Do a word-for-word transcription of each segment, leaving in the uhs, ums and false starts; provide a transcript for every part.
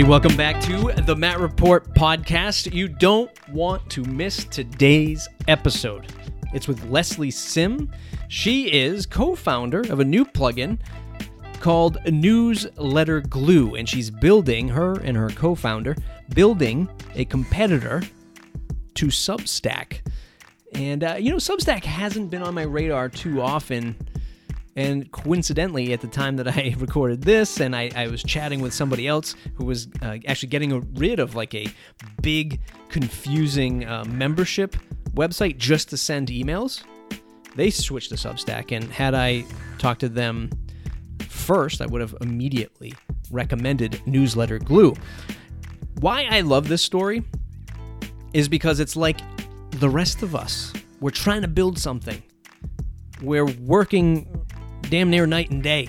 everybody. Welcome back to the Matt Report podcast. You don't want to miss today's episode. It's with Leslie Sim. She is co-founder of a new plugin called Newsletter Glue, and she's building, her and her co-founder, building a competitor to Substack. And, uh, you know, Substack hasn't been on my radar too often. And coincidentally, at the time that I recorded this, and I, I was chatting with somebody else who was uh, actually getting rid of like a big, confusing uh, membership website just to send emails, they switched to Substack. And had I talked to them first, I would have immediately recommended Newsletter Glue. Why I love this story is because it's like the rest of us. We're trying to build something. We're working damn near night and day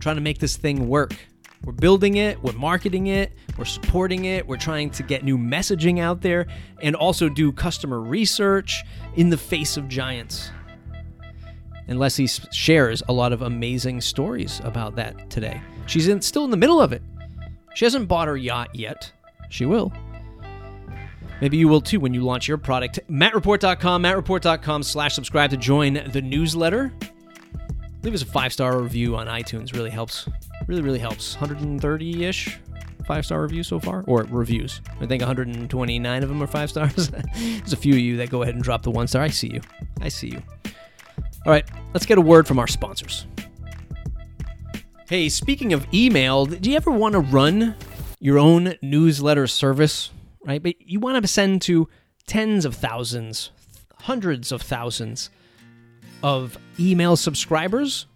trying to make this thing work. We're building it, we're marketing it, we're supporting it, we're trying to get new messaging out there and also do customer research in the face of giants. And Leslie shares a lot of amazing stories about that today. She's in, still in the middle of it. She hasn't bought her yacht yet. She will. Maybe you will too when you launch your product. Matt Report dot com, Matt Report dot com slash subscribe to join the newsletter. Leave us a five-star review on iTunes. Really helps. Really, really helps. one hundred thirty-ish five-star reviews so far, or reviews. I think one hundred twenty-nine of them are five stars. There's a few of you that go ahead and drop the one star. I see you. I see you. All right, let's get a word from our sponsors. Hey, speaking of email, do you ever want to run your own newsletter service, right? But you want to send to tens of thousands, hundreds of thousands of email subscribers?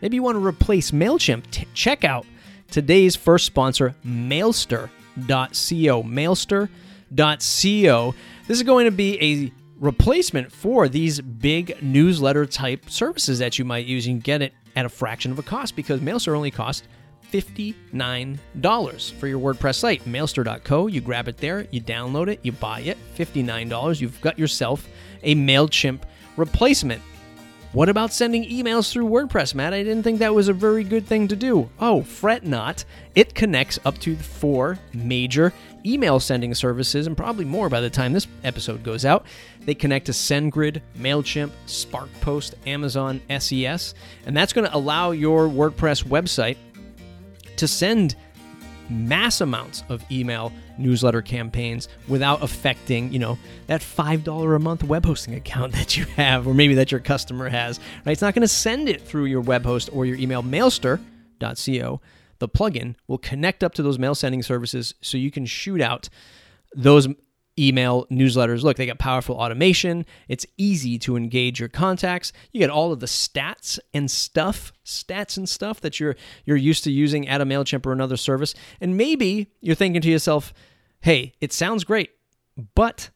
Maybe you want to replace MailChimp. T- check out today's first sponsor, Mailster dot co. Mailster dot co. This is going to be a replacement for these big newsletter type services that you might use. You can get it at a fraction of a cost because Mailster only costs fifty-nine dollars for your WordPress site. Mailster dot co. You grab it there, you download it, you buy it. fifty-nine dollars. You've got yourself a MailChimp replacement. What about sending emails through WordPress, Matt? I didn't think that was a very good thing to do. Oh, fret not. It connects up to four major email sending services, and probably more by the time this episode goes out. They connect to SendGrid, MailChimp, SparkPost, Amazon S E S, and that's going to allow your WordPress website to send mass amounts of email newsletter campaigns without affecting, you know, that five dollars a month web hosting account that you have, or maybe that your customer has, right? It's not going to send it through your web host or your email. Mailster dot co, the plugin, will connect up to those mail sending services so you can shoot out those email newsletters. Look, they got powerful automation. It's easy to engage your contacts. You get all of the stats and stuff, stats and stuff that you're you're used to using at a MailChimp or another service. And maybe you're thinking to yourself, hey, it sounds great, but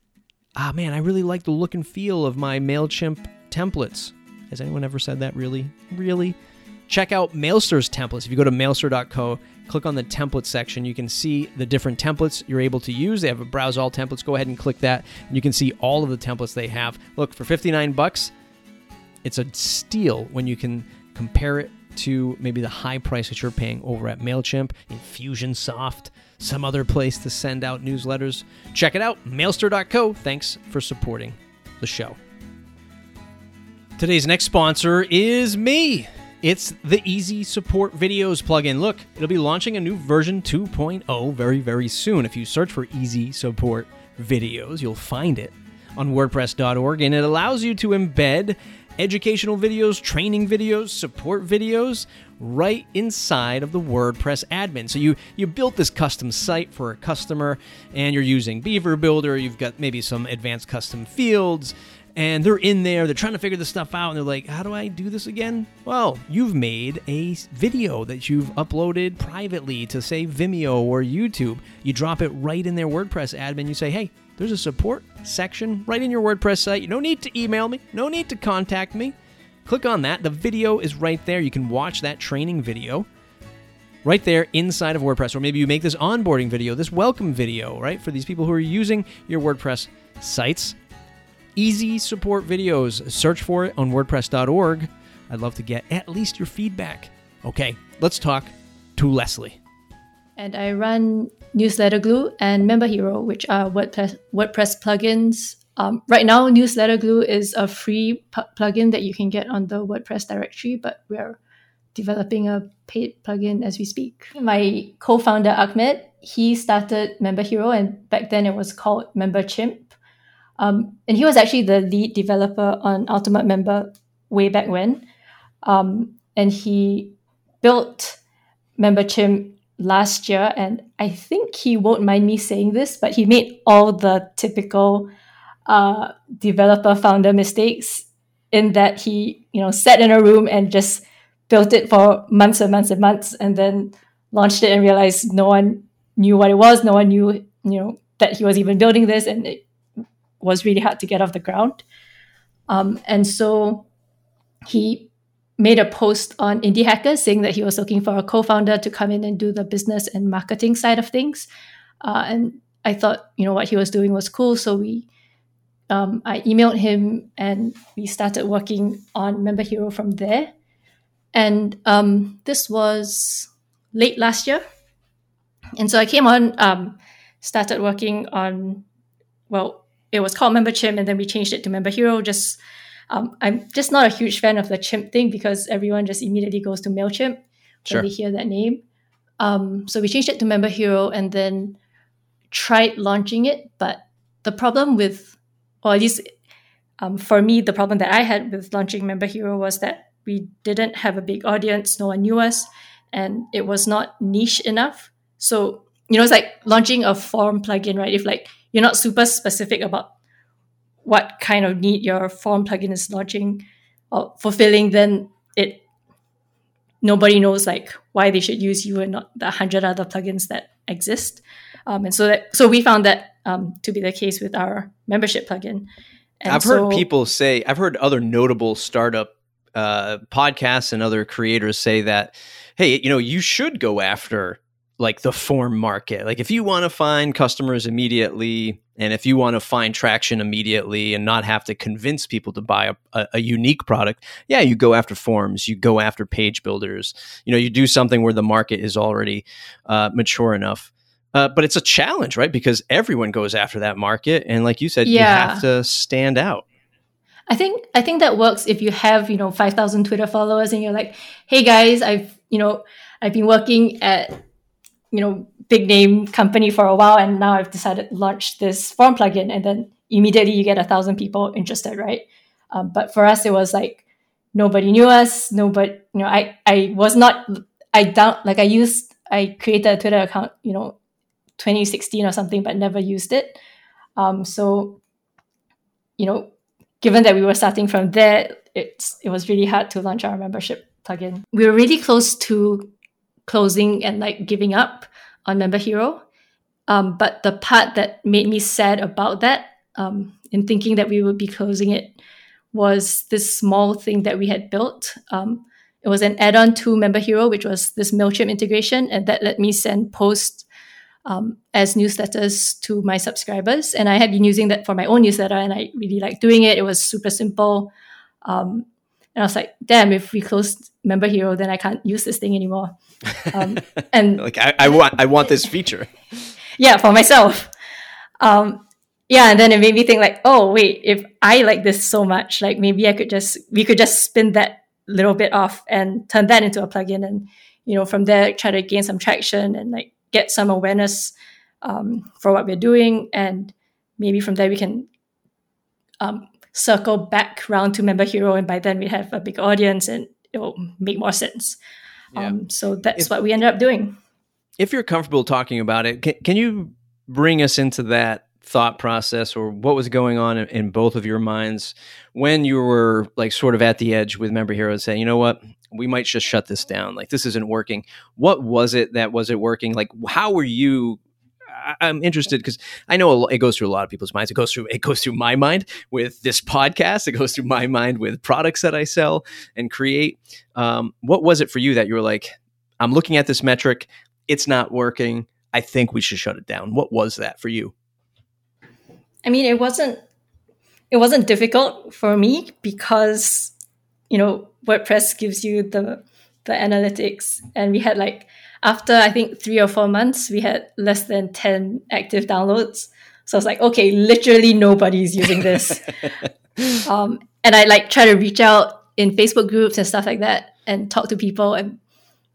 ah man, I really like the look and feel of my MailChimp templates. Has anyone ever said that? Really? Really? Check out Mailster's templates. If you go to mailster dot co, click on the template section, you can see the different templates you're able to use. They have a browse all templates. Go ahead and click that, and you can see all of the templates they have. Look, for fifty-nine bucks, it's a steal when you can compare it to maybe the high price that you're paying over at MailChimp, Infusionsoft, some other place to send out newsletters. Check it out, mailster dot co. Thanks for supporting the show. Today's next sponsor is me. It's the Easy Support Videos plugin. Look, it'll be launching a new version two point oh very, very soon. If you search for Easy Support Videos, you'll find it on WordPress dot org, and it allows you to embed educational videos, training videos, support videos right inside of the WordPress admin. So you you built this custom site for a customer, and you're using Beaver Builder. You've got maybe some advanced custom fields, and they're in there, they're trying to figure this stuff out, and they're like, how do I do this again? Well, you've made a video that you've uploaded privately to, say, Vimeo or YouTube. You drop it right in their WordPress admin. You say, hey, there's a support section right in your WordPress site. You don't need to email me. No need to contact me. Click on that. The video is right there. You can watch that training video right there inside of WordPress. Or maybe you make this onboarding video, this welcome video, right, for these people who are using your WordPress sites. Easy Support Videos. Search for it on WordPress dot org. I'd love to get at least your feedback. Okay, let's talk to Leslie. and I run Newsletter Glue and Member Hero, which are WordPress WordPress plugins. Um, right now, Newsletter Glue is a free pu- plugin that you can get on the WordPress directory, but we're developing a paid plugin as we speak. My co-founder, Ahmed, he started Member Hero, and back then it was called Member Chimp. Um, and he was actually the lead developer on Ultimate Member way back when. Um, and he built Member Chimp last year, and I think he won't mind me saying this, but he made all the typical uh, developer founder mistakes in that he, you know, sat in a room and just built it for months and months and months, and then launched it and realized no one knew what it was. No one knew, you know, that he was even building this, and it was really hard to get off the ground. Um, and so he made a post on Indie Hackers saying that he was looking for a co-founder to come in and do the business and marketing side of things. Uh, and I thought, you know, what he was doing was cool. So we, um, I emailed him, and we started working on Member Hero from there. And um, this was late last year. And so I came on, um, started working on, well, it was called Member Chimp, and then we changed it to Member Hero. Just um, I'm just not a huge fan of the chimp thing because everyone just immediately goes to MailChimp when sure. they hear that name. Um, so we changed it to Member Hero, and then tried launching it. But the problem with, or at least um, for me, the problem that I had with launching Member Hero was that we didn't have a big audience. No one knew us, and it was not niche enough. So, you know, it's like launching a form plugin, right? If like you're not super specific about what kind of need your form plugin is launching or fulfilling, then it nobody knows like why they should use you and not the hundred other plugins that exist. Um, and so that so we found that um, to be the case with our membership plugin. And I've so, heard people say, I've heard other notable startup uh, podcasts and other creators say that, hey, you know, you should go after like the form market. Like if you want to find customers immediately, and if you want to find traction immediately and not have to convince people to buy a, a, a unique product, yeah, you go after forms, you go after page builders, you know, you do something where the market is already uh, mature enough. Uh, but it's a challenge, right? Because everyone goes after that market. And like you said, yeah. you have to stand out. I think, I think that works if you have, you know, five thousand Twitter followers and you're like, hey guys, I've, you know, I've been working at, you know, big name company for a while, and now I've decided to launch this form plugin, and then immediately you get a thousand people interested, right? Um, but for us, it was like nobody knew us. Nobody, you know, I, I was not, I doubt, like I used, I created a Twitter account, you know, twenty sixteen or something, but never used it. Um, so, you know, given that we were starting from there, it's it was really hard to launch our membership plugin. We were really close to closing and like giving up on Member Hero. Um, but the part that made me sad about that um, in thinking that we would be closing it was this small thing that we had built. Um, it was an add-on to Member Hero, which was this MailChimp integration, and that let me send posts um, as newsletters to my subscribers. And I had been using that for my own newsletter, and I really liked doing it. It was super simple. Um, And I was like, damn, if we close Member Hero, then I can't use this thing anymore. Um, and like, I, I want I want this feature. Yeah, for myself. Um, yeah, and then it made me think like, oh, wait, if I like this so much, like maybe I could just, we could just spin that little bit off and turn that into a plugin. And, you know, from there, try to gain some traction and like get some awareness um, for what we're doing. And maybe from there, we can um circle back round to Member Hero, and by then we'd have a big audience and it will make more sense. Yeah. Um, so that's if, what we ended up doing. If you're comfortable talking about it, can, can you bring us into that thought process, or what was going on in, in both of your minds when you were like sort of at the edge with Member Hero and saying, you know what, we might just shut this down. Like this isn't working. What was it that wasn't working? Like how were you I'm interested because I know it goes through a lot of people's minds. It goes through it goes through my mind with this podcast. It goes through my mind with products that I sell and create. Um, what was it for you that you were like, I'm looking at this metric, it's not working, I think we should shut it down. What was that for you? I mean, it wasn't it wasn't difficult for me because, you know, WordPress gives you the the analytics, and we had like, after I think three or four months, we had less than ten active downloads. So I was like, okay, literally nobody's using this. um, and I like try to reach out in Facebook groups and stuff like that and talk to people, and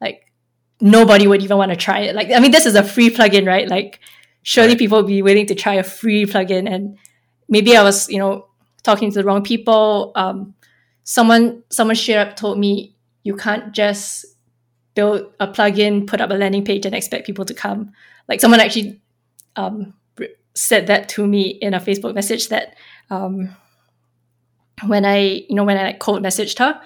like nobody would even want to try it. Like, I mean, this is a free plugin, right? Like surely right. people would be willing to try a free plugin. And maybe I was, you know, talking to the wrong people. Um, someone, someone straight up told me, you can't just build a plugin, put up a landing page and expect people to come. Like someone actually um, said that to me in a Facebook message, that um, when I, you know, when I like cold messaged her,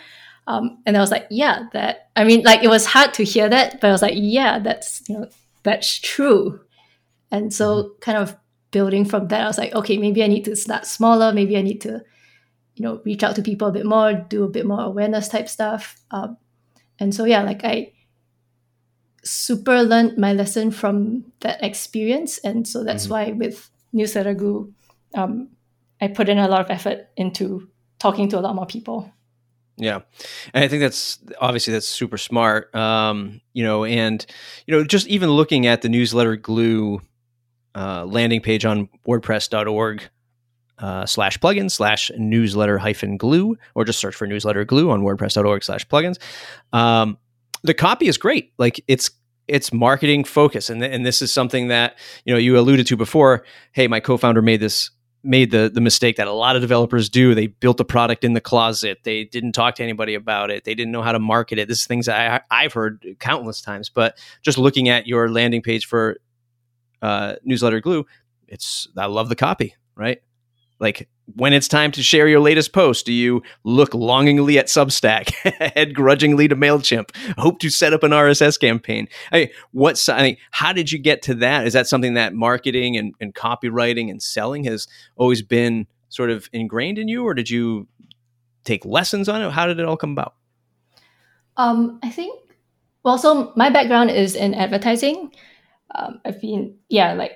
um, and I was like, yeah, that, I mean, like it was hard to hear that, but I was like, yeah, that's, you know, that's true. And so kind of building from that, I was like, okay, maybe I need to start smaller. Maybe I need to, you know, reach out to people a bit more, do a bit more awareness type stuff. Um, and so, yeah, like I super learned my lesson from that experience. And so that's mm-hmm. why with Newsletter Glue, um, I put in a lot of effort into talking to a lot more people. Yeah. And I think that's obviously that's super smart. Um, you know, and, you know, just even looking at the Newsletter Glue uh, landing page on wordpress dot org Uh, slash plugins slash newsletter hyphen glue, or just search for Newsletter Glue on wordpress dot org slash plugins. Um, the copy is great. Like it's, it's marketing focus. And, th- and this is something that, you know, you alluded to before. Hey, my co-founder made this, made the, the mistake that a lot of developers do. They built a product in the closet. They didn't talk to anybody about it. They didn't know how to market it. This is things I, I've heard countless times, but just looking at your landing page for uh, Newsletter Glue, it's, I love the copy, right? Like when it's time to share your latest post, do you look longingly at Substack, head grudgingly to MailChimp, hope to set up an R S S campaign? I mean, what's, I mean, how did you get to that? Is that something that marketing and, and copywriting and selling has always been sort of ingrained in you, or did you take lessons on it? How did it all come about? Um, I think, well, so my background is in advertising. Um, I've been, yeah, like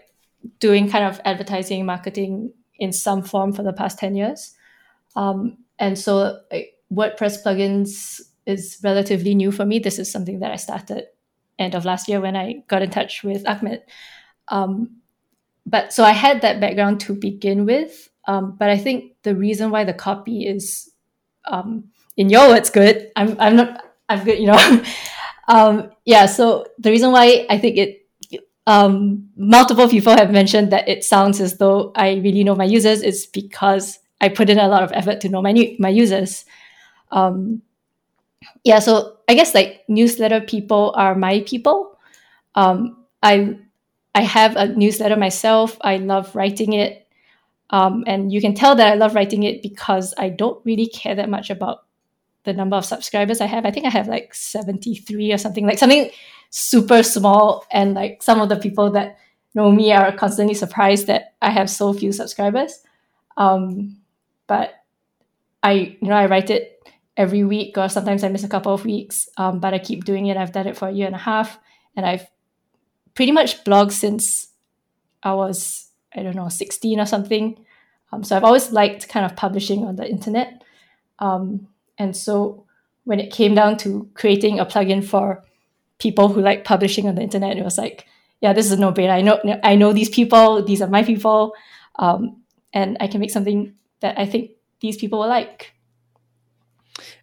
doing kind of advertising, marketing in some form for the past ten years. Um, and so uh, WordPress plugins is relatively new for me. This is something that I started end of last year when I got in touch with Ahmed. Um, but so I had that background to begin with. Um, but I think the reason why the copy is, um, in your words, good. I'm I'm not, I'm good, you know. um, yeah, so the reason why I think it, Um, multiple people have mentioned that it sounds as though I really know my users, is because I put in a lot of effort to know my new, my users. Um, yeah, so I guess like newsletter people are my people. Um, I I have a newsletter myself. I love writing it. Um, and you can tell that I love writing it because I don't really care that much about the number of subscribers I have. I think I have like seventy-three or something, like something super small, and like some of the people that know me are constantly surprised that I have so few subscribers. Um, but I, you know, I write it every week, or sometimes I miss a couple of weeks, um, but I keep doing it. I've done it for a year and a half, and I've pretty much blogged since I was, I don't know, sixteen or something. Um, so I've always liked kind of publishing on the internet. Um, and so when it came down to creating a plugin for people who like publishing on the internet, it was like, yeah, this is a no-brainer. I know, I know these people. These are my people, um, and I can make something that I think these people will like.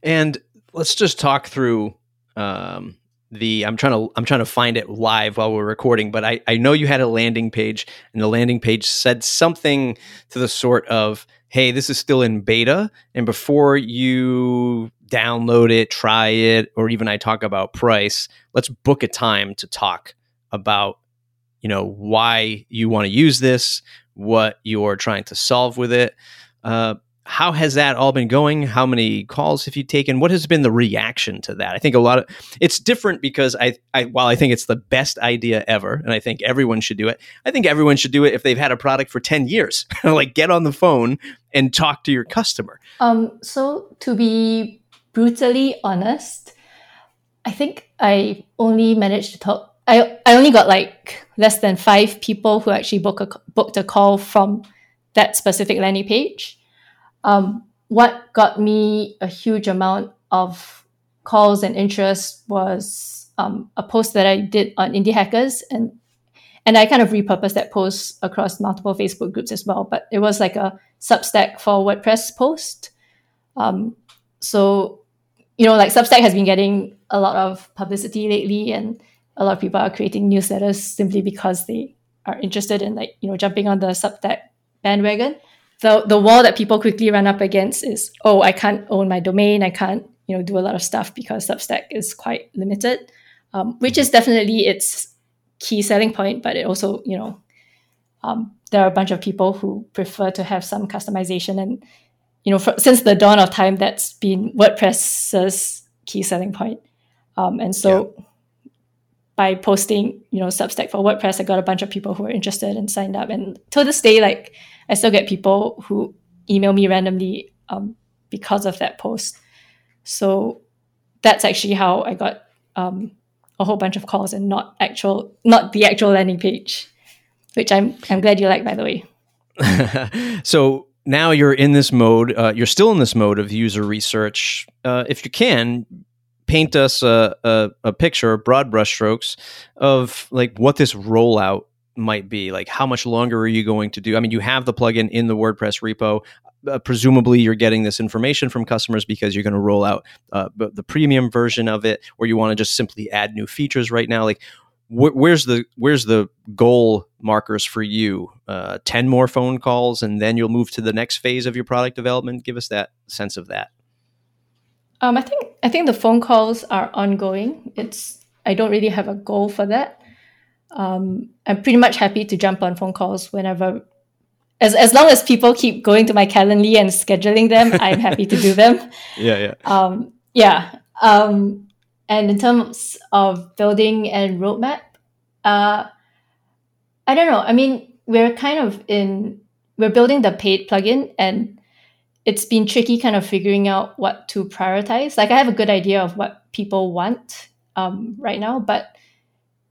And let's just talk through um, the. I'm trying to. I'm trying to find it live while we're recording, but I, I know you had a landing page, and the landing page said something to the sort of, "Hey, this is still in beta, and before you download it, try it, or even I talk about price, let's book a time to talk about, you know, why you want to use this, what you're trying to solve with it." Uh, how has that all been going? How many calls have you taken? What has been the reaction to that? I think a lot of it's different because I, I, while I think it's the best idea ever, and I think everyone should do it, I think everyone should do it if they've had a product for ten years, like get on the phone and talk to your customer. Um, so to be brutally honest, I think I only managed to talk, I, I only got like less than five people who actually book a, booked a call from that specific landing page. Um, what got me a huge amount of calls and interest was um, a post that I did on Indie Hackers, and and I kind of repurposed that post across multiple Facebook groups as well. But it was like a Substack for WordPress post. Um, so, you know, like Substack has been getting a lot of publicity lately, and a lot of people are creating newsletters simply because they are interested in, like, you know, jumping on the Substack bandwagon. The, the wall that people quickly run up against is, oh, I can't own my domain. I can't, you know, do a lot of stuff because Substack is quite limited, um, which is definitely its key selling point. But it also, you know, um, there are a bunch of people who prefer to have some customization. And, you know, for, since the dawn of time, that's been WordPress's key selling point. Um, and so yeah. by posting, you know, Substack for WordPress, I got a bunch of people who were interested and signed up. And till this day, like, I still get people who email me randomly um, because of that post. So that's actually how I got um, a whole bunch of calls and not actual, not the actual landing page, which I'm I'm glad you like, by the way. So now you're in this mode. Uh, you're still in this mode of user research. Uh, if you can, paint us a, a, a picture, broad brushstrokes, of like what this rollout might be. Like, how much longer are you going to do? I mean, you have the plugin in the WordPress repo. Uh, presumably, you're getting this information from customers because you're going to roll out uh, the premium version of it, or you want to just simply add new features right now. Like, wh- where's the where's the goal markers for you? Uh, ten more phone calls, and then you'll move to the next phase of your product development. Give us that sense of that. Um, I think I think the phone calls are ongoing. It's I don't really have a goal for that. Um, I'm pretty much happy to jump on phone calls whenever, as as long as people keep going to my Calendly and scheduling them, I'm happy to do them. Yeah, yeah, um, yeah. Um, and in terms of building and roadmap, uh, I don't know. I mean, we're kind of in we're building the paid plugin, and it's been tricky, kind of figuring out what to prioritize. Like, I have a good idea of what people want um, right now, but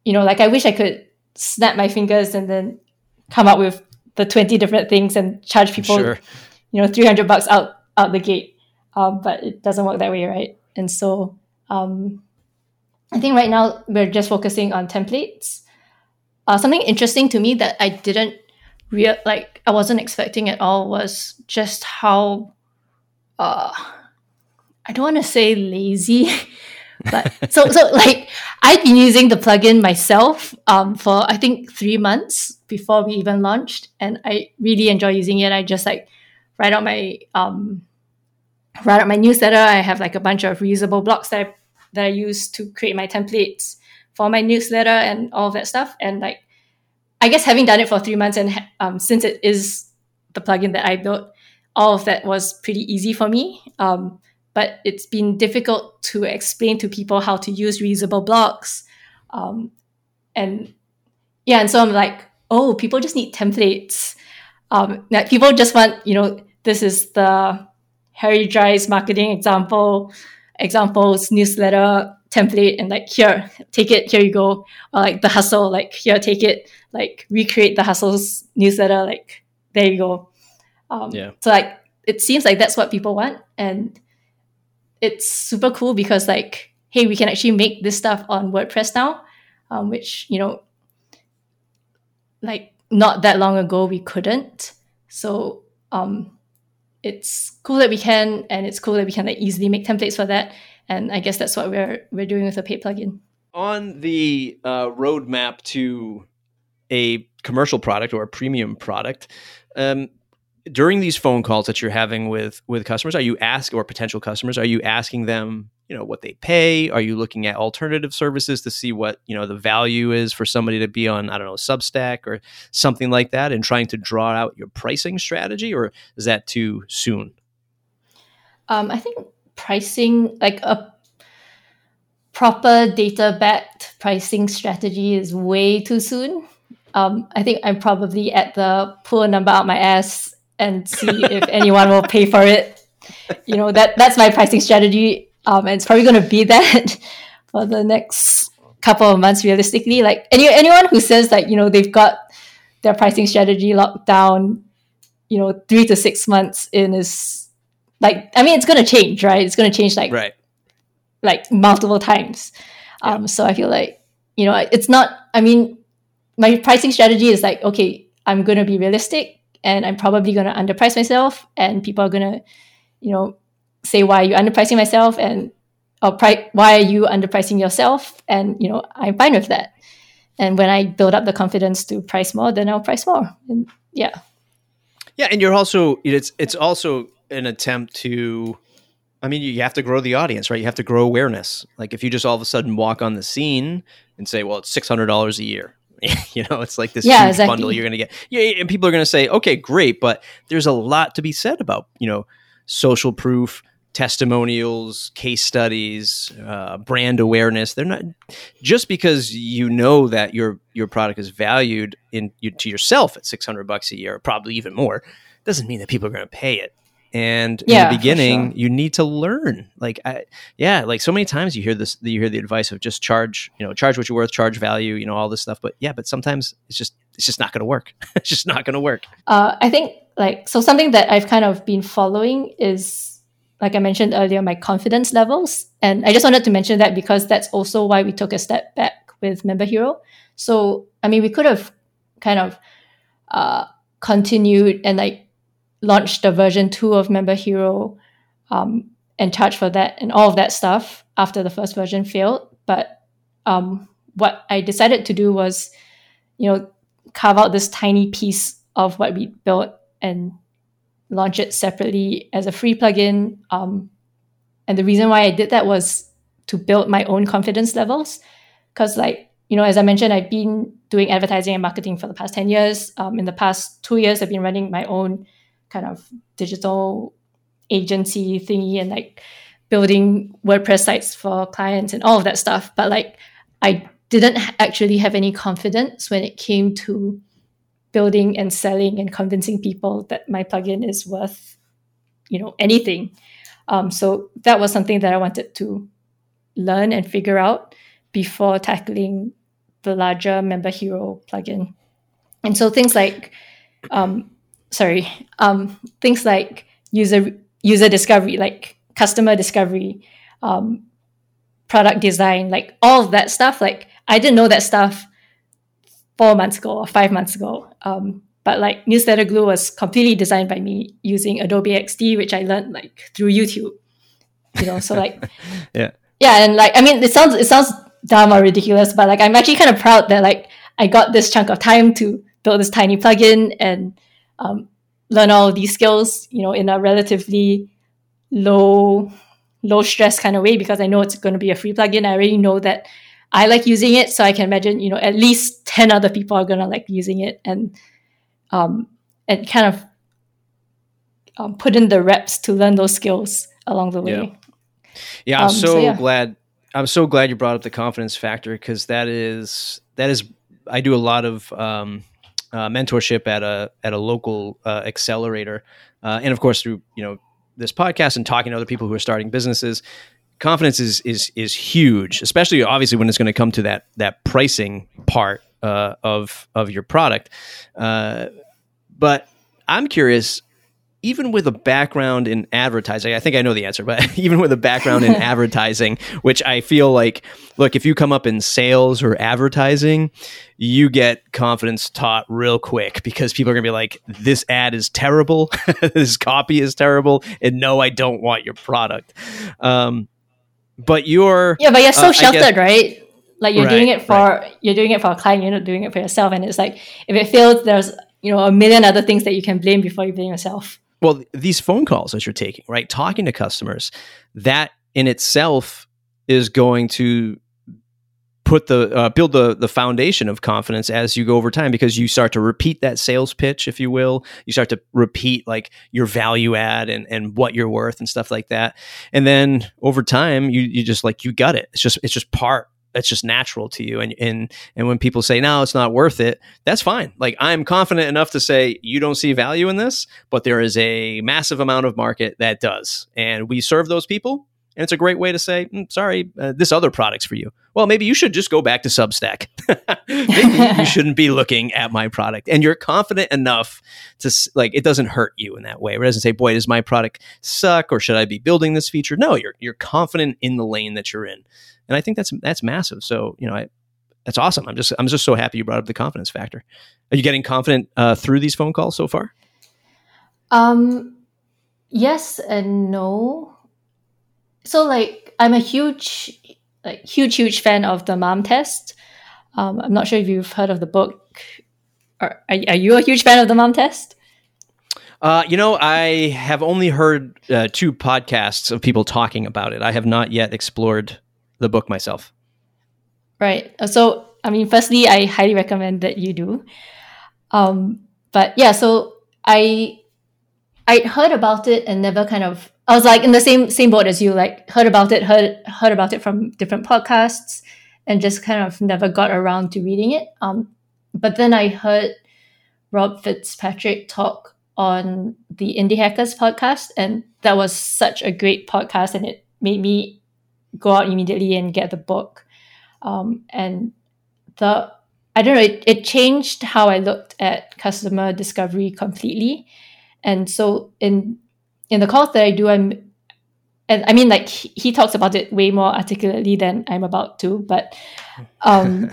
you know, like, I wish I could snap my fingers and then come up with the twenty different things and charge people, sure. you know, three hundred bucks out, out the gate. Um, but it doesn't work that way, right? And so um, I think right now we're just focusing on templates. Uh, something interesting to me that I didn't real like, I wasn't expecting at all was just how, uh, I don't want to say lazy, but so, so like, I'd been using the plugin myself um, for, I think, three months before we even launched. And I really enjoy using it. I just like write out my um, write out my newsletter. I have like a bunch of reusable blocks that I, that I use to create my templates for my newsletter and all of that stuff. And like, I guess having done it for three months and um, since it is the plugin that I built, all of that was pretty easy for me. Um, But it's been difficult to explain to people how to use reusable blocks. Um, and yeah, and so I'm like, oh, people just need templates. Um, like, people just want, you know, this is the Harry Dry's marketing example, examples, newsletter template. And like, here, take it, here you go. Or like the hustle, like, here, take it, like recreate the hustle's newsletter. Like, there you go. Um, yeah. So like, it seems like that's what people want. And it's super cool because, like, hey, we can actually make this stuff on WordPress now, um, which, you know, like, not that long ago we couldn't. So um, it's cool that we can, and it's cool that we can like easily make templates for that. And I guess that's what we're we're doing with the paid plugin. On the uh, roadmap to a commercial product or a premium product. Um, During these phone calls that you're having with with customers, are you ask or potential customers, are you asking them, you know, what they pay? Are you looking at alternative services to see what, you know, the value is for somebody to be on, I don't know, Substack or something like that, and trying to draw out your pricing strategy? Or is that too soon? Um, I think pricing, like a proper data-backed pricing strategy, is way too soon. Um, I think I'm probably at the pull a number out my ass and see if anyone will pay for it. You know, that that's my pricing strategy. Um, and it's probably going to be that for the next couple of months, realistically. Like, any anyone who says that, you know, they've got their pricing strategy locked down, you know, three to six months in is like, I mean, it's going to change, right? It's going to change like right. like multiple times. Yeah. Um, so I feel like, you know, it's not, I mean, my pricing strategy is like, okay, I'm going to be realistic and I'm probably going to underprice myself, and people are going to, you know, say, why are you underpricing myself? And or pri- why are you underpricing yourself? And, you know, I'm fine with that. And when I build up the confidence to price more, then I'll price more. And yeah. Yeah. And you're also, it's, it's also an attempt to, I mean, you have to grow the audience, right? You have to grow awareness. Like if you just all of a sudden walk on the scene and say, well, it's six hundred dollars a year, you know, it's like this yeah, huge exactly. bundle you're going to get. Yeah. And people are going to say, okay, great. But there's a lot to be said about, you know, social proof, testimonials, case studies, uh, brand awareness. They're not just because you know that your your product is valued in you, to yourself at six hundred bucks a year, probably even more, doesn't mean that people are going to pay it. And yeah, in the beginning, sure. you need to learn. Like, I, yeah, like so many times you hear this, you hear the advice of just charge, you know, charge what you're worth, charge value, you know, all this stuff. But yeah, but sometimes it's just it's just not going to work. It's just not going to work. Uh, I think like so something that I've kind of been following is, like I mentioned earlier, my confidence levels. And I just wanted to mention that because that's also why we took a step back with Member Hero. So, I mean, we could have kind of uh, continued and like launched the version two of Member Hero um, and charged for that and all of that stuff after the first version failed. But um, what I decided to do was, you know, carve out this tiny piece of what we built and launch it separately as a free plugin. Um, and the reason why I did that was to build my own confidence levels. Because like, you know, as I mentioned, I've been doing advertising and marketing for the past ten years. Um, in the past two years, I've been running my own kind of digital agency thingy and like building WordPress sites for clients and all of that stuff. But like, I didn't actually have any confidence when it came to building and selling and convincing people that my plugin is worth, you know, anything. Um, so that was something that I wanted to learn and figure out before tackling the larger Member Hero plugin. And so things like, um, sorry, um, things like user user discovery, like customer discovery, um, product design, like all of that stuff. Like I didn't know that stuff four months ago or five months ago. Um, but like Newsletter Glue was completely designed by me using Adobe X D, which I learned like through YouTube, you know? So like, yeah. Yeah. And like, I mean, it sounds, it sounds dumb or ridiculous, but like, I'm actually kind of proud that like I got this chunk of time to build this tiny plugin and um, learn all these skills, you know, in a relatively low, low stress kind of way, because I know it's going to be a free plugin. I already know that I like using it, so I can imagine, you know, at least ten other people are gonna like using it, and um, and kind of um, put in the reps to learn those skills along the way. Yeah, yeah I'm um, so, so yeah. glad. I'm so glad you brought up the confidence factor, because that is that is. I do a lot of um, uh, mentorship at a at a local uh, accelerator, uh, and of course through you know this podcast and talking to other people who are starting businesses. Confidence is is is huge, especially obviously when it's going to come to that that pricing part uh, of of your product. Uh, but I'm curious, even with a background in advertising, I think I know the answer, but even with a background in advertising, which I feel like, look, if you come up in sales or advertising, you get confidence taught real quick, because people are going to be like, this ad is terrible, this copy is terrible, and no, I don't want your product. Um, But you're yeah, but you're so uh, sheltered, guess, right? Like you're right, doing it for right. you're doing it for a client. You're not doing it for yourself, and it's like if it fails, there's you know a million other things that you can blame before you blame yourself. Well, these phone calls that you're taking, right, talking to customers, that in itself is going to put the uh, build the the foundation of confidence as you go over time, because you start to repeat that sales pitch, if you will. You start to repeat like your value add and and what you're worth and stuff like that. And then over time, you you just like you got it. It's just it's just part. It's just natural to you. And and and when people say no, it's not worth it, that's fine. Like I'm confident enough to say you don't see value in this, but there is a massive amount of market that does, and we serve those people. And it's a great way to say, mm, sorry, uh, this other product's for you. Well, maybe you should just go back to Substack. Maybe you shouldn't be looking at my product. And you're confident enough to, like, it doesn't hurt you in that way. It doesn't say, boy, does my product suck or should I be building this feature? No, you're you're confident in the lane that you're in. And I think that's that's massive. So, you know, I, that's awesome. I'm just I'm just so happy you brought up the confidence factor. Are you getting confident uh, through these phone calls so far? Um, yes and no. So, like, I'm a huge, like, huge, huge fan of the Mom Test. Um, I'm not sure if you've heard of the book. Are, are you a huge fan of the Mom Test? Uh, you know, I have only heard uh, two podcasts of people talking about it. I have not yet explored the book myself. Right. So, I mean, firstly, I highly recommend that you do. Um, but yeah, so I, I heard about it and never kind of, I was like in the same same boat as you, like heard about it, heard heard about it from different podcasts, and just kind of never got around to reading it. Um, but then I heard Rob Fitzpatrick talk on the Indie Hackers podcast, and that was such a great podcast, and it made me go out immediately and get the book. Um, and the I don't know, it, it changed how I looked at customer discovery completely, and so in. In the calls that I do, I'm, and I mean, like he, he talks about it way more articulately than I'm about to. But um,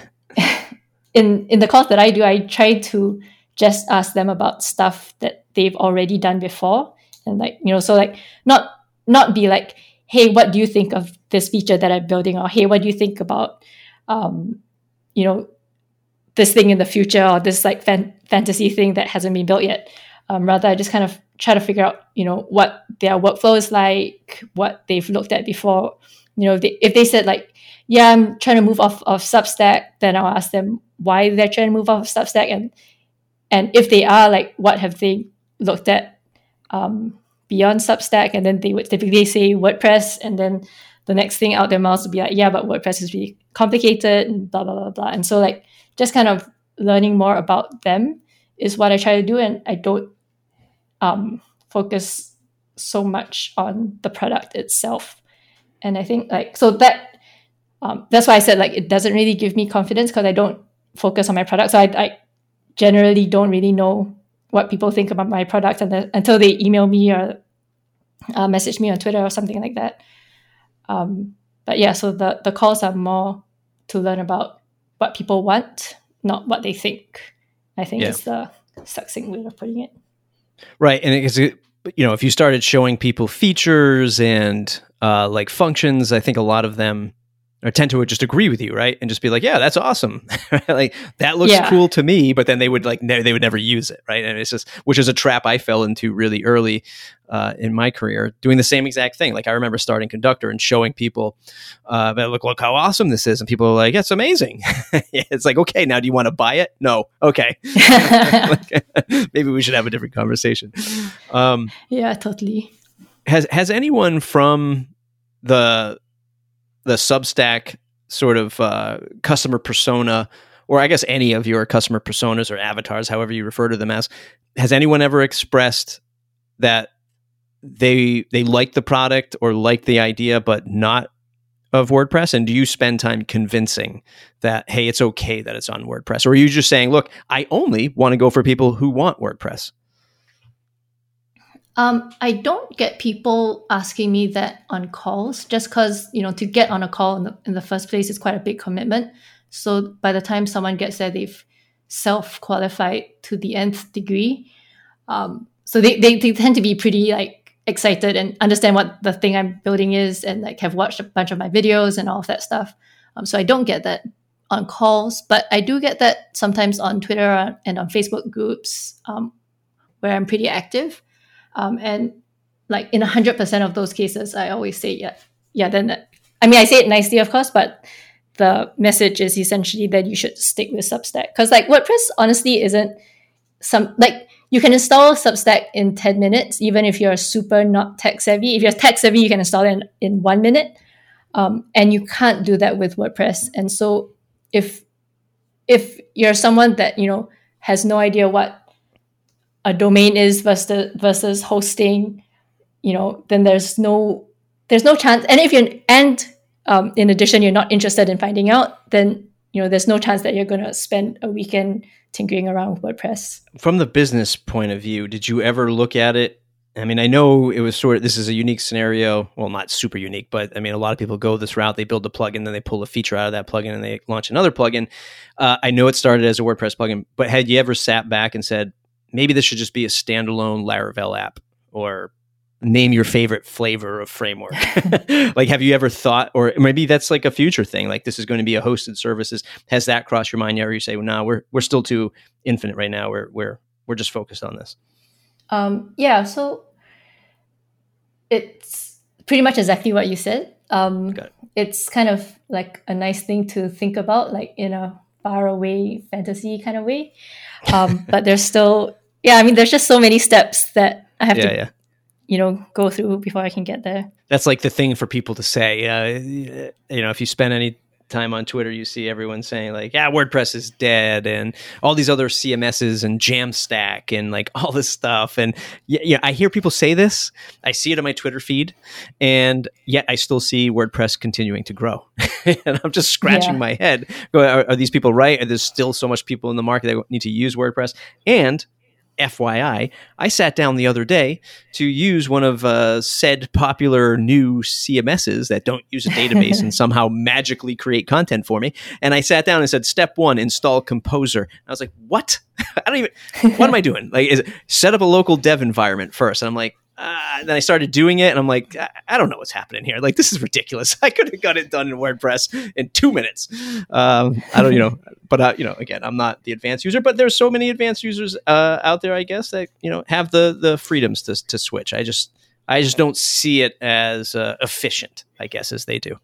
in in the calls that I do, I try to just ask them about stuff that they've already done before, and like you know, so like not not be like, hey, what do you think of this feature that I'm building, or hey, what do you think about, um, you know, this thing in the future, or this like fan- fantasy thing that hasn't been built yet. Um, rather, I just kind of try to figure out, you know, what their workflow is like, what they've looked at before. You know, if they, if they said like, yeah, I'm trying to move off of Substack, then I'll ask them why they're trying to move off of Substack. And and if they are, like, what have they looked at um, beyond Substack? And then they would typically say WordPress. And then the next thing out their mouths would be like, yeah, but WordPress is really complicated and blah, blah, blah, blah. And so like just kind of learning more about them is what I try to do. And I don't, Um, focus so much on the product itself. And I think like, so that, um, that's why I said like, it doesn't really give me confidence because I don't focus on my product. So I, I generally don't really know what people think about my product until they email me or uh, message me on Twitter or something like that. Um, but yeah, so the, the calls are more to learn about what people want, not what they think, I think yeah. is the succinct way of putting it. Right. And it's, you know, if you started showing people features and uh, like functions, I think a lot of them or tend to just agree with you, right? And just be like, yeah, that's awesome. Like that looks yeah. cool to me, but then they would like, ne- they would never use it. Right. And it's just, which is a trap I fell into really early uh, in my career doing the same exact thing. Like I remember starting Conductor and showing people, uh, but look, look how awesome this is. And people are like, yeah, it's amazing. It's like, okay, now do you want to buy it? No. Okay. Like, maybe we should have a different conversation. Um, yeah, totally. Has, has anyone from the, the Substack sort of uh, customer persona, or I guess any of your customer personas or avatars, however you refer to them as, has anyone ever expressed that they they like the product or like the idea, but not of WordPress? And do you spend time convincing that, hey, it's okay that it's on WordPress? Or are you just saying, look, I only want to go for people who want WordPress? Um, I don't get people asking me that on calls just because, you know, to get on a call in the, in the first place is quite a big commitment. So by the time someone gets there, they've self-qualified to the nth degree. Um, so they, they, they tend to be pretty like excited and understand what the thing I'm building is and like have watched a bunch of my videos and all of that stuff. Um, so I don't get that on calls, but I do get that sometimes on Twitter and on Facebook groups um, where I'm pretty active. Um, and like in one hundred percent of those cases, I always say, yeah, yeah, then that, I mean, I say it nicely, of course, but the message is essentially that you should stick with Substack. Because like WordPress honestly isn't some, like you can install Substack in ten minutes, even if you're super not tech savvy. If you're tech savvy, you can install it in, in one minute. Um, and you can't do that with WordPress. And so if, if you're someone that, you know, has no idea what a domain is versus versus hosting, you know, then there's no there's no chance. And if you're, and um, in addition, you're not interested in finding out, then, you know, there's no chance that you're going to spend a weekend tinkering around with WordPress. From the business point of view, did you ever look at it? I mean, I know it was sort of, this is a unique scenario. Well, not super unique, but I mean, a lot of people go this route. They build a plugin, then they pull a feature out of that plugin and they launch another plugin. Uh, I know it started as a WordPress plugin, but had you ever sat back and said, maybe this should just be a standalone Laravel app, or name your favorite flavor of framework? Like, have you ever thought, or maybe that's like a future thing, like this is going to be a hosted services. Has that crossed your mind yet? Or you say, well, no, we're, we're still too infinite right now. We're, we're, we're just focused on this. Um, yeah. So it's pretty much exactly what you said. Um, Got it. It's kind of like a nice thing to think about, like in a far away fantasy kind of way. Um, but there's still, yeah, I mean, there's just so many steps that I have yeah, to, yeah. you know, go through before I can get there. That's like the thing for people to say, uh, you know, if you spend any time on Twitter, you see everyone saying like, yeah, WordPress is dead, and all these other C M Ss and Jamstack and like all this stuff. And yeah, yeah, I hear people say this, I see it on my Twitter feed, and yet I still see WordPress continuing to grow. And I'm just scratching yeah. my head. Are, are these people right? Are there still so much people in the market that need to use WordPress? And F Y I, I sat down the other day to use one of uh, said popular new C M Ss that don't use a database and somehow magically create content for me. And I sat down and said, step one, install Composer. And I was like, what? I don't even, what am I doing? Like, is it, set up a local dev environment first. And I'm like, Uh, and then I started doing it, and I'm like, I-, I don't know what's happening here. Like, this is ridiculous. I could have got it done in WordPress in two minutes. Um, I don't, you know, but uh, you know, again, I'm not the advanced user, but there's so many advanced users uh, out there, I guess, that you know have the the freedoms to to switch. I just, I just don't see it as uh, efficient, I guess, as they do.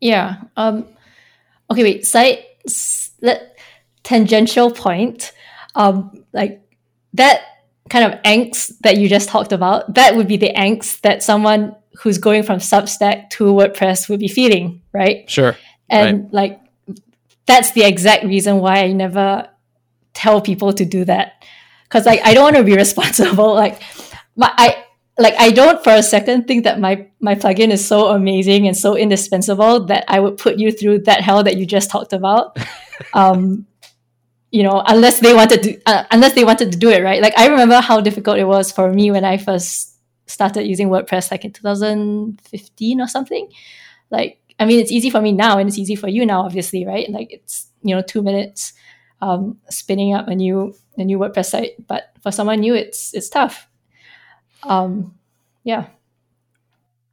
Yeah. Um, okay. Wait. Side let, tangential point. Um, like that. Kind of angst that you just talked about, that would be the angst that someone who's going from Substack to WordPress would be feeling, right? Sure. And right. like, that's the exact reason why I never tell people to do that. Cause like, I don't want to be responsible. Like my, I, like, I don't for a second think that my, my plugin is so amazing and so indispensable that I would put you through that hell that you just talked about. Um, you know, unless they wanted to, uh, unless they wanted to do it, right? Like, I remember how difficult it was for me when I first started using WordPress, like in two thousand fifteen or something. Like, I mean, it's easy for me now, and it's easy for you now, obviously, right? Like, it's, you know, two minutes um, spinning up a new a new WordPress site, but for someone new, it's it's tough. Um, yeah.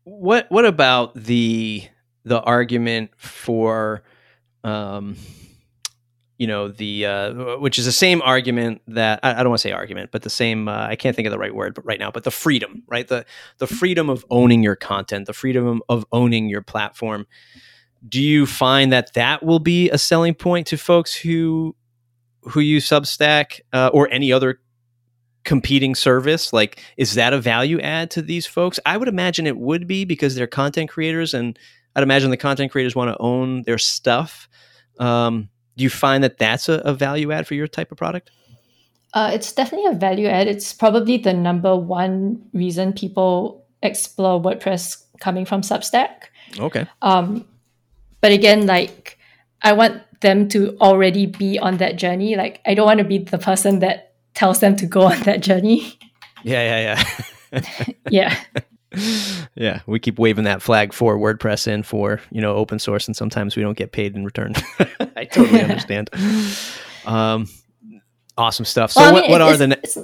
What What about the the argument for? Um, you know, the, uh, which is the same argument that, I, I don't want to say argument, but the same, uh, I can't think of the right word but right now, but the freedom, right? The, the freedom of owning your content, the freedom of owning your platform. Do you find that that will be a selling point to folks who, who use Substack, uh, or any other competing service? Like, is that a value add to these folks? I would imagine it would be, because they're content creators, and I'd imagine the content creators want to own their stuff. Um, Do you find that that's a, a value add for your type of product? Uh, it's definitely a value add. It's probably the number one reason people explore WordPress coming from Substack. Okay. Um, but again, like, I want them to already be on that journey. Like, I don't want to be the person that tells them to go on that journey. Yeah, yeah, yeah. yeah. Yeah, we keep waving that flag for WordPress and for, you know, open source, and sometimes we don't get paid in return. I totally understand. Um, awesome stuff. So, well, I mean, what, what are the next?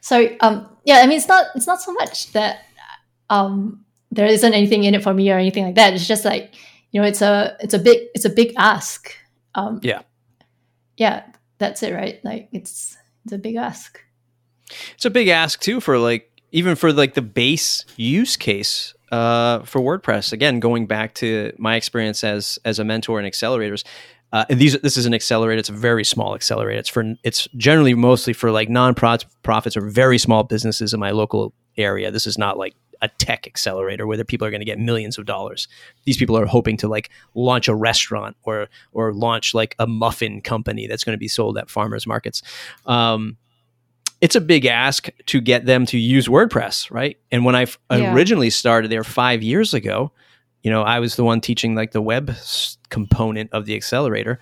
Sorry, um, yeah, I mean, it's not it's not so much that um, there isn't anything in it for me or anything like that. It's just like, you know, it's a it's a big it's a big ask. Um, yeah, yeah, that's it, right? Like, it's it's a big ask. It's a big ask too for like. Even for like the base use case uh, for WordPress, again, going back to my experience as as a mentor in accelerators, uh, and these this is an accelerator. It's a very small accelerator. It's for it's generally mostly for like non-profits or very small businesses in my local area. This is not like a tech accelerator where the people are going to get millions of dollars. These people are hoping to like launch a restaurant or or launch like a muffin company that's going to be sold at farmers markets. Um, it's a big ask to get them to use WordPress, right? And when I yeah. originally started there five years ago, you know, I was the one teaching like the web component of the accelerator.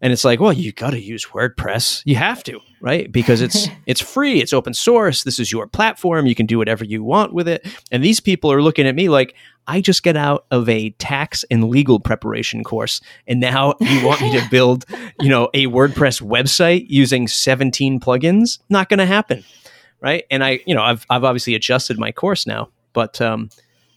And it's like, well, you got to use WordPress. You have to, right? Because it's it's free. It's open source. This is your platform. You can do whatever you want with it. And these people are looking at me like, I just get out of a tax and legal preparation course, and now you want me to build, you know, a WordPress website using seventeen plugins? Not going to happen, right? And I, you know, I've I've obviously adjusted my course now, but um,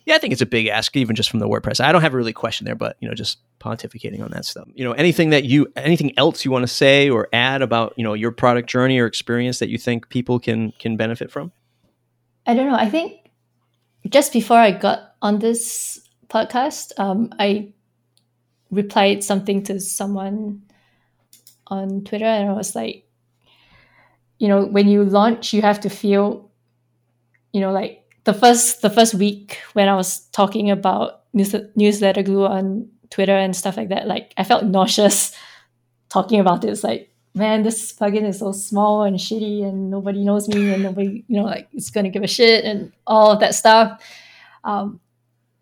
yeah, I think it's a big ask, even just from the WordPress. I don't have a really question there, but you know, just pontificating on that stuff. You know, anything that you, anything else you want to say or add about, you know, your product journey or experience that you think people can can benefit from? I don't know. I think just before I got on this podcast, um, I replied something to someone on Twitter, and I was like, you know, when you launch, you have to feel, you know, like the first the first week when I was talking about news, newsletter glue on Twitter and stuff like that, like I felt nauseous talking about it. It's like, man, this plugin is so small and shitty and nobody knows me and nobody, you know, like it's going to give a shit and all of that stuff. Um,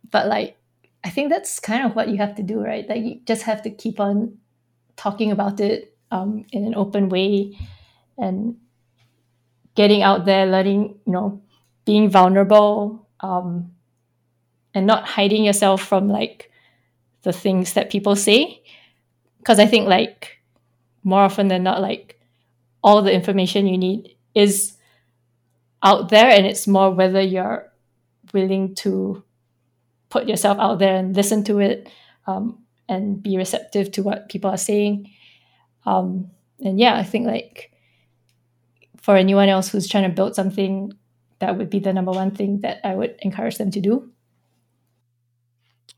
but like, I think that's kind of what you have to do, right? Like you just have to keep on talking about it um, in an open way and getting out there, learning, you know, being vulnerable um, and not hiding yourself from like the things that people say. Because I think like more often than not, like all the information you need is out there, and it's more whether you're willing to put yourself out there and listen to it um, and be receptive to what people are saying. Um, and yeah, I think like for anyone else who's trying to build something, that would be the number one thing that I would encourage them to do.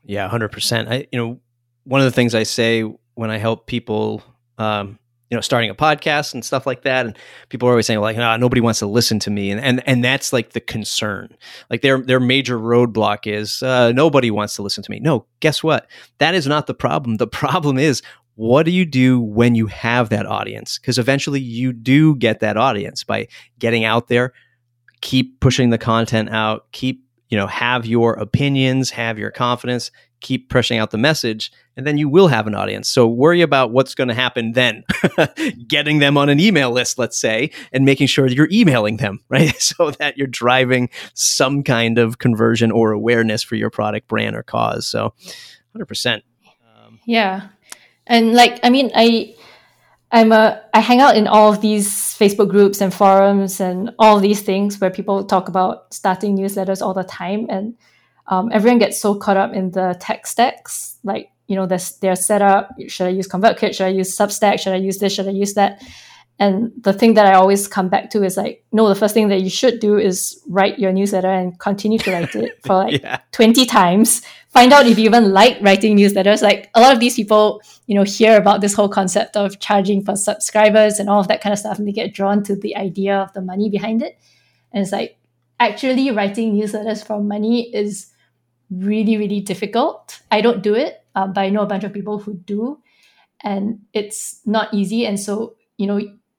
Yeah, one hundred percent. I, you know, one of the things I say when I help people, um, you know, starting a podcast and stuff like that, and people are always saying like, "Nah, nobody wants to listen to me," and and and that's like the concern. Like their their major roadblock is uh, nobody wants to listen to me. No, guess what? That is not the problem. The problem is, what do you do when you have that audience? Because eventually, you do get that audience by getting out there, keep pushing the content out, keep, you know, have your opinions, have your confidence, keep pushing out the message, and then you will have an audience. So worry about what's going to happen then, getting them on an email list, let's say, and making sure you're emailing them, right? So that you're driving some kind of conversion or awareness for your product, brand, or cause. So one hundred percent. Um, yeah. And like, I mean, I, I'm a, I hang out in all of these Facebook groups and forums and all these things where people talk about starting newsletters all the time. And um, everyone gets so caught up in the tech stacks. Like, you know, there's their setup. Should I use ConvertKit? Should I use Substack? Should I use this? Should I use that? And the thing that I always come back to is like, no, the first thing that you should do is write your newsletter and continue to write it for like yeah. twenty times. Find out if you even like writing newsletters. Like a lot of these people, you know, hear about this whole concept of charging for subscribers and all of that kind of stuff, and they get drawn to the idea of the money behind it. And it's like, actually writing newsletters for money is really, really difficult. I don't do it, uh, but I know a bunch of people who do, and it's not easy. And so, you know,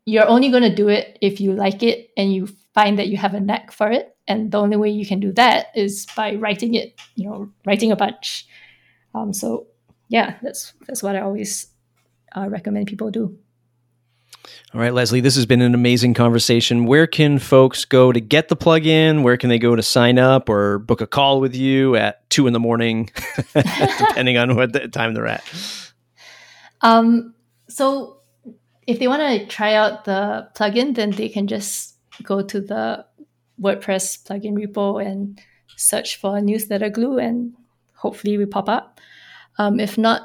you're only going to do it if you like it and you find that you have a knack for it. And the only way you can do that is by writing it, you know, writing a bunch. Um, so, yeah, that's that's what I always uh, recommend people do. All right, Leslie, this has been an amazing conversation. Where can folks go to get the plugin? Where can they go to sign up or book a call with you at two in the morning, depending on what the time they're at? Um. So, if they want to try out the plugin, then they can just go to the WordPress plugin repo and search for Newsletter Glue, and hopefully we pop up. Um, if not,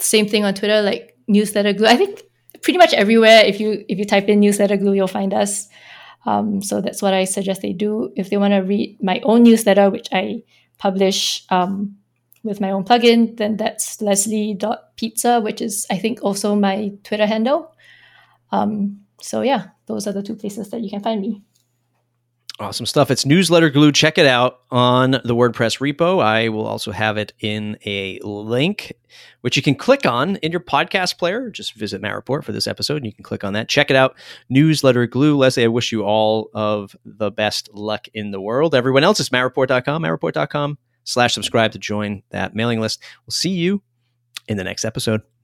same thing on Twitter, like Newsletter Glue. I think pretty much everywhere, if you if you type in Newsletter Glue, you'll find us. Um, so that's what I suggest they do. If they want to read my own newsletter, which I publish um, with my own plugin, then that's leslie dot pizza, which is, I think, also my Twitter handle. Um, so yeah, those are the two places that you can find me. Awesome stuff. It's Newsletter Glue. Check it out on the WordPress repo. I will also have it in a link, which you can click on in your podcast player. Just visit Matt Report for this episode, and you can click on that. Check it out. Newsletter Glue. Leslie, I wish you all of the best luck in the world. Everyone else, it's Matt Report dot com, Matt Report dot com slash subscribe to join that mailing list. We'll see you in the next episode.